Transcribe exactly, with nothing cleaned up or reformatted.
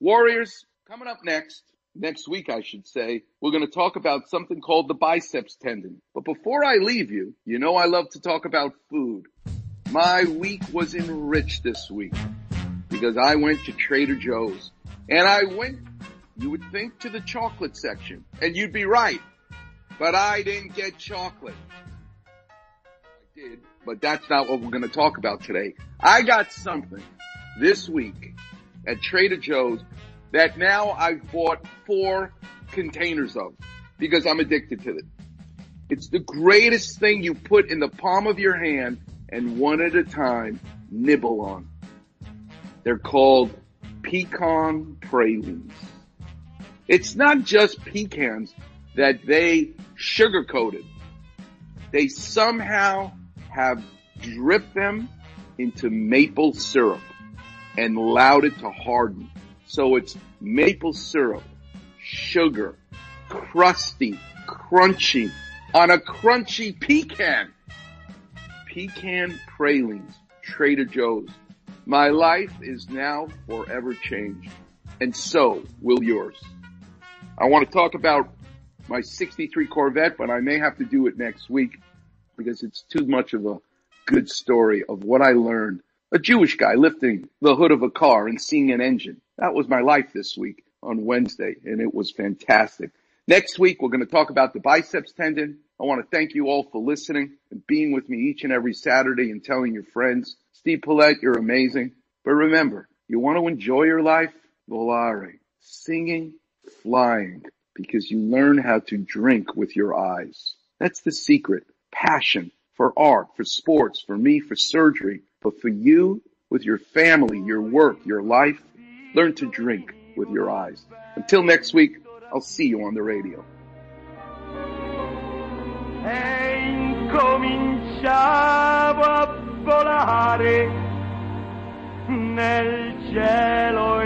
Warriors, coming up next, next week, I should say, we're going to talk about something called the biceps tendon. But before I leave you, you know I love to talk about food. My week was enriched this week because I went to Trader Joe's. And I went, you would think, to the chocolate section. And you'd be right. But I didn't get chocolate. I did, but that's not what we're going to talk about today. I got something this week at Trader Joe's that now I've bought four containers of because I'm addicted to it. It's the greatest thing you put in the palm of your hand and one at a time nibble on. They're called pecan pralines. It's not just pecans that they sugar-coated. They somehow have dripped them into maple syrup and allowed it to harden. So it's maple syrup, sugar, crusty, crunchy, on a crunchy pecan. Pecan pralines, Trader Joe's. My life is now forever changed, and so will yours. I want to talk about my sixty-three Corvette, but I may have to do it next week because it's too much of a good story of what I learned. A Jewish guy lifting the hood of a car and seeing an engine. That was my life this week on Wednesday, and it was fantastic. Next week, we're going to talk about the biceps tendon. I want to thank you all for listening and being with me each and every Saturday and telling your friends. Steve Paulette, you're amazing. But remember, you want to enjoy your life? Volare, singing, flying, because you learn how to drink with your eyes. That's the secret. Passion for art, for sports, for me, for surgery, but for you, with your family, your work, your life, learn to drink with your eyes. Until next week, I'll see you on the radio. E incominciavo a volare nel cielo.